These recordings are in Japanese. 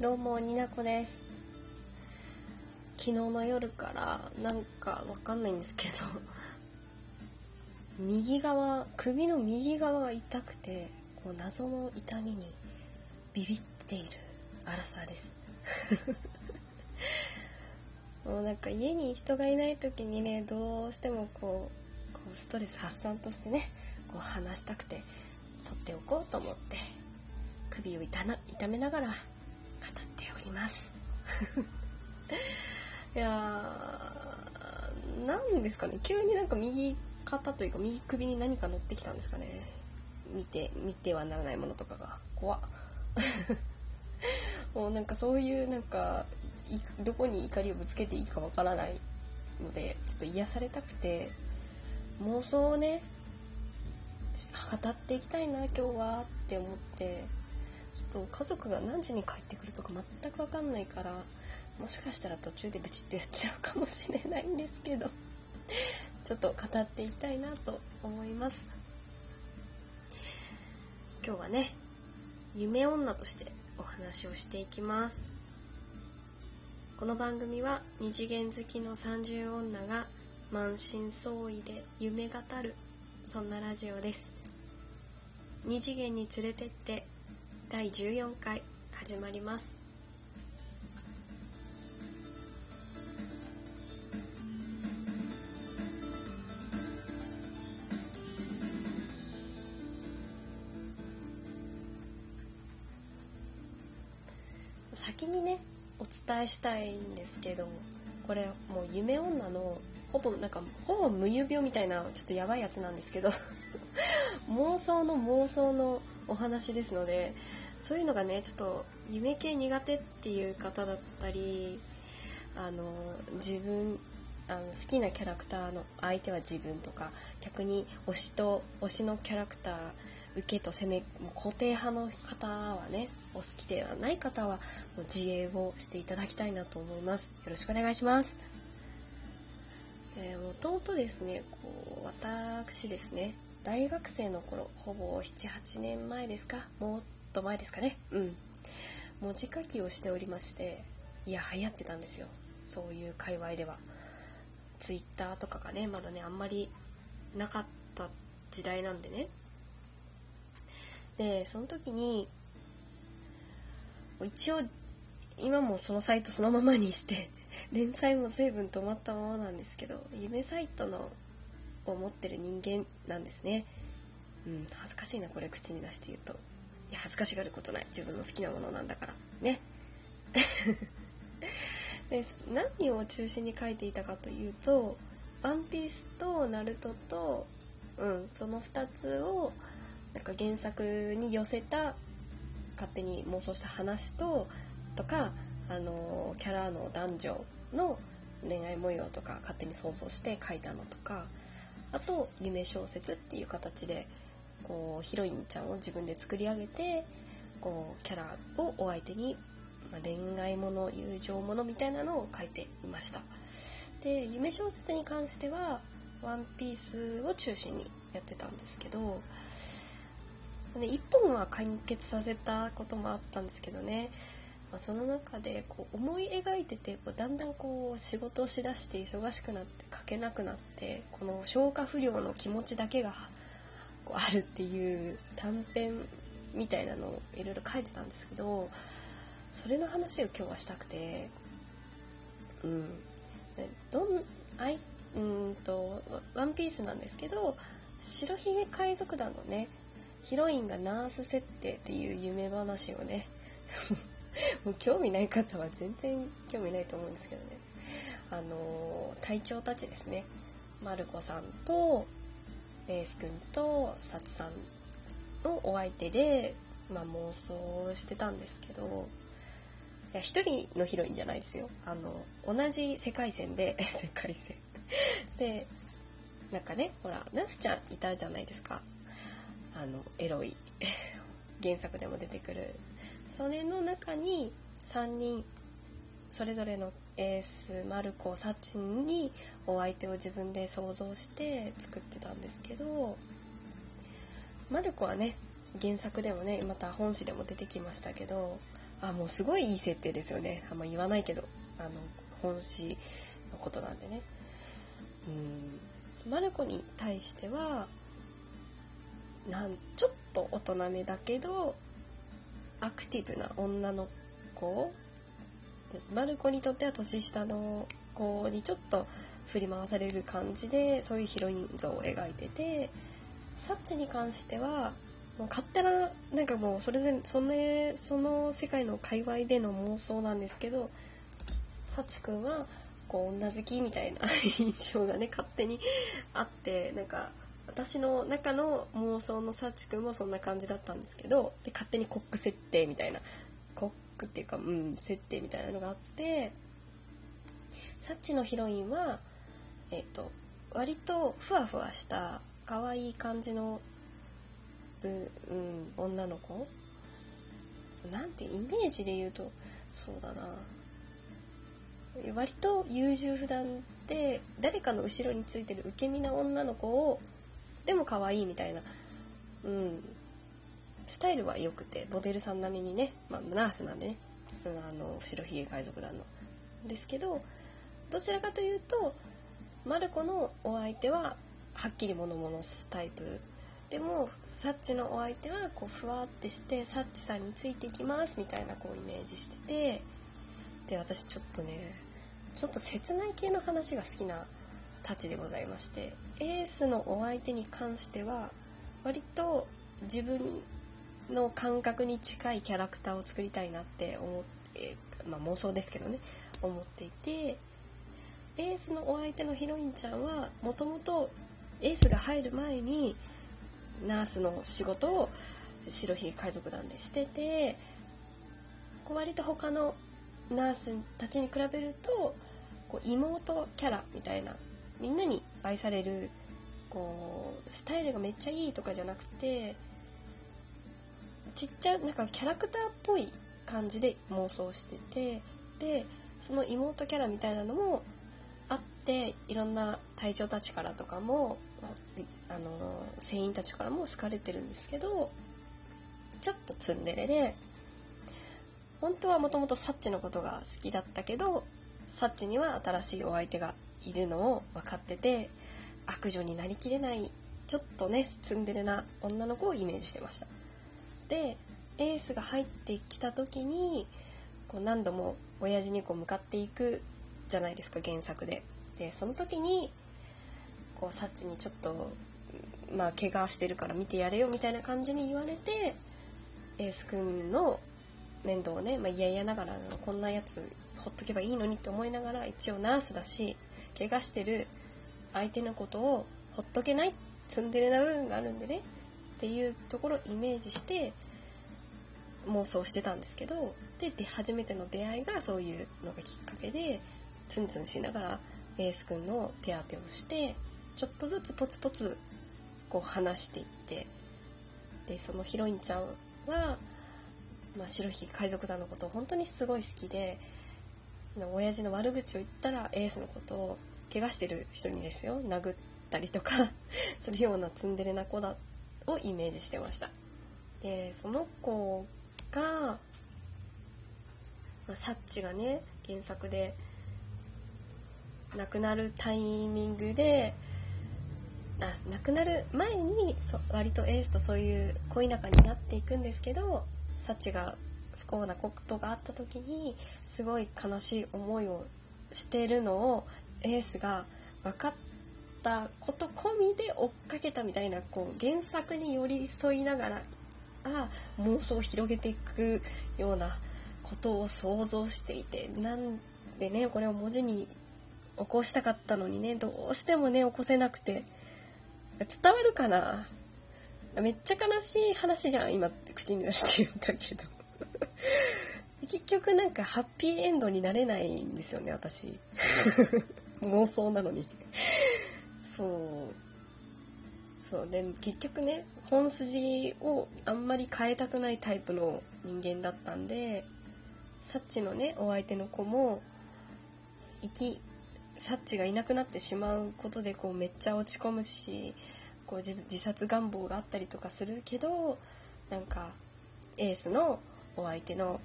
どうもになこです。昨日の夜からなんかわかんないんですけど首の右側が痛くて、こう謎の痛みにビビっているアラサーですもうなんか家に人がいない時にね、どうしてもこうストレス発散としてね、こう話したくて取っておこうと思って首を痛めながら語っておりますいやー、なんですかね、急になんか右肩というか右首に何か乗ってきたんですかね。見てはならないものとかが怖っもうなんかそういうなんかどこに怒りをぶつけていいかわからないので、ちょっと癒されたくて妄想をね語っていきたいな今日はって思って、ちょっと家族が何時に帰ってくるとか全く分かんないから、もしかしたら途中でブチってやっちゃうかもしれないんですけどちょっと語っていきたいなと思います。今日はね、夢女としてお話をしていきます。この番組は二次元好きの30女が満身創痍で夢語る、そんなラジオです。二次元に連れてって第14回始まります。先にねお伝えしたいんですけど、これもう夢女のほぼ無遊病みたいなちょっとやばいやつなんですけど妄想のお話ですので、そういうのがねちょっと夢系苦手っていう方だったり、好きなキャラクターの相手は自分とか、逆に推しのキャラクター受けと攻め、もう固定派の方はね、お好きではない方はもう自衛をしていただきたいなと思います。よろしくお願いします。もともとですね、私ですね、大学生の頃、ほぼ 7,8 年前ですか、もっと前ですかね、文字書きをしておりまして、いや流行ってたんですよ、そういう界隈では。ツイッターとかがねまだねあんまりなかった時代なんでね。でその時に一応今もそのサイトそのままにして連載も随分止まったままなんですけど、夢サイトを持ってる人間なんですね。恥ずかしいな、これ口に出して言うと。いや恥ずかしがることない、自分の好きなものなんだからねで何を中心に書いていたかというと、ワンピースとナルトと、その2つをなんか原作に寄せた勝手に妄想した話とかキャラの男女の恋愛模様とか勝手に想像して書いたのとか、あと夢小説っていう形でヒロインちゃんを自分で作り上げて、キャラをお相手に、恋愛もの友情ものみたいなのを書いていました。で夢小説に関してはワンピースを中心にやってたんですけど、1本は完結させたこともあったんですけどね、その中で思い描いてて、だんだん仕事をしだして忙しくなって書けなくなって、この消化不良の気持ちだけがあるっていう短編みたいなのをいろいろ書いてたんですけど、それの話を今日はしたくて、ワンピースなんですけど、白ひげ海賊団のねヒロインがナース設定っていう夢話をねもう興味ない方は全然興味ないと思うんですけどね、隊長たちですね、マルコさんとレースくんとサチさんのお相手で、妄想してたんですけど、いや一人のヒロインじゃないですよ、同じ世界線で世界線でなんかね、ほらナスちゃんいたじゃないですか、エロい原作でも出てくる、それの中に3人それぞれのエース、マルコ、サチンにお相手を自分で想像して作ってたんですけど、マルコはね原作でもね、また本誌でも出てきましたけど、あ、もうすごいいい設定ですよね。あんま言わないけど、本誌のことなんでね。マルコに対してはちょっと大人めだけどアクティブな女の子で、マルコにとっては年下の子にちょっと振り回される感じで、そういうヒロイン像を描いてて、サッチに関してはもう勝手な、なんかもうその世界の界隈での妄想なんですけど、サッチくんはこう女好きみたいな印象がね、勝手にあって、なんか私の中の妄想のサッチくんもそんな感じだったんですけど、で勝手にコック設定みたいな、コックっていうか設定みたいなのがあって、サッチのヒロインは割とふわふわした可愛い感じの女の子なんてイメージで言うと、そうだな、割と優柔不断で誰かの後ろについてる受け身な女の子をでも可愛いみたいな、スタイルは良くて、モデルさん並みにね、ナースなんでね、白ひげ海賊団のですけど、どちらかというとマルコのお相手ははっきり物々すタイプで、もサッチのお相手はこうふわってして、サッチさんについていきますみたいな、こうイメージしてて、で私ちょっと切ない系の話が好きなたちでございまして、エースのお相手に関しては割と自分の感覚に近いキャラクターを作りたいなって思って、妄想ですけどね、思っていて、エースのお相手のヒロインちゃんはもともとエースが入る前にナースの仕事を白ひげ海賊団でしてて、こう割と他のナースたちに比べるとこう妹キャラみたいな、みんなに愛される、こうスタイルがめっちゃいいとかじゃなくて、ちっちゃいなんかキャラクターっぽい感じで妄想してて、でその妹キャラみたいなのもあって、いろんな隊長たちからとかも船員たちからも好かれてるんですけど、ちょっとツンデレで、本当はもともとサッチのことが好きだったけど、サッチには新しいお相手がいるのを分かってて、悪女になりきれない、ちょっとねツンデレな女の子をイメージしてました。でエースが入ってきた時にこう何度も親父にこう向かっていくじゃないですか、原作で。でその時にこうサッチにちょっと怪我してるから見てやれよみたいな感じに言われて、エースくんの面倒をね、嫌々ながら、こんなやつほっとけばいいのにって思いながら、一応ナースだし怪我してる相手のことをほっとけない、ツンデレな部分があるんでねっていうところをイメージして妄想してたんですけど、で初めての出会いがそういうのがきっかけで、ツンツンしながらエースくんの手当てをして、ちょっとずつポツポツこう話していって、でそのヒロインちゃんは白ひげ海賊団のことを本当にすごい好きで、親父の悪口を言ったらエースのことを怪我してる人にですよ、殴ったりとかするようなツンデレな子だをイメージしてました。でその子が、サッチがね原作で亡くなるタイミングで、亡くなる前に割とエースとそういう恋仲になっていくんですけど、サッチが不幸なことがあった時にすごい悲しい思いをしているのをエースが分かったこと込みで追っかけたみたいな、こう原作に寄り添いながら妄想を広げていくようなことを想像していて、なんでねこれを文字に起こしたかったのにね、どうしてもね起こせなくて、伝わるかな、めっちゃ悲しい話じゃん今って口に出してるんだけど結局なんかハッピーエンドになれないんですよね私妄想なのにそうで結局ね本筋をあんまり変えたくないタイプの人間だったんで、サッチのねお相手の子もサッチがいなくなってしまうことでこうめっちゃ落ち込むし、こう自殺願望があったりとかするけど、なんかエースのお相手の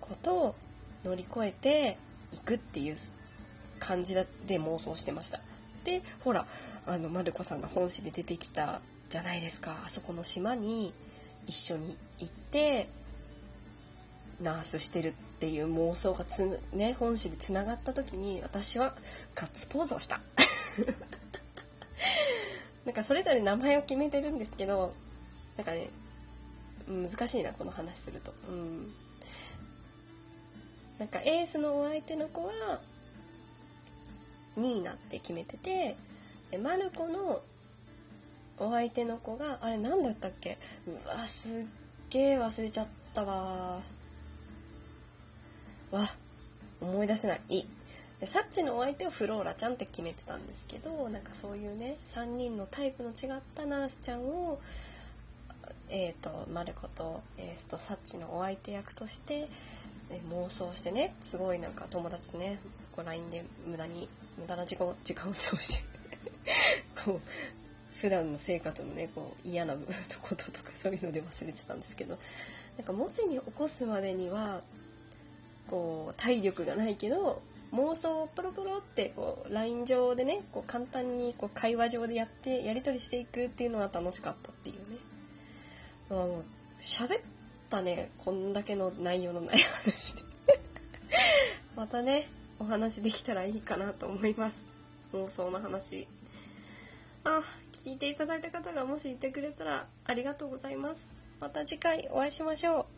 ことを乗り越えていくっていう感じで妄想してました。でほらまるこさんの本誌で出てきたじゃないですか。あそこの島に一緒に行ってナースしてるっていう妄想が本誌でつながった時に私はガッツポーズをしたなんかそれぞれ名前を決めてるんですけど、なんかね難しいなこの話すると、なんかエースのお相手の子はニーナって決めてて、マルコのお相手の子があれなんだったっけ、うわすっげー忘れちゃったわー、わ思い出せない。サッチのお相手をフローラちゃんって決めてたんですけど、なんかそういうね3人のタイプの違ったナースちゃんをマルコとエースとサッチのお相手役として妄想してね、すごいなんか友達とね LINE で無駄な時間を過ごしてこう普段の生活のねこう嫌なこととかそういうので忘れてたんですけど、なんか文字に起こすまでにはこう体力がないけど妄想をポロポロってこう LINE 上でねこう簡単にこう会話上でやり取りしていくっていうのは楽しかったっていうね。喋ったねこんだけの内容のない話でまたねお話できたらいいかなと思います。妄想の話、聞いていただいた方がもしいてくれたらありがとうございます。また次回お会いしましょう。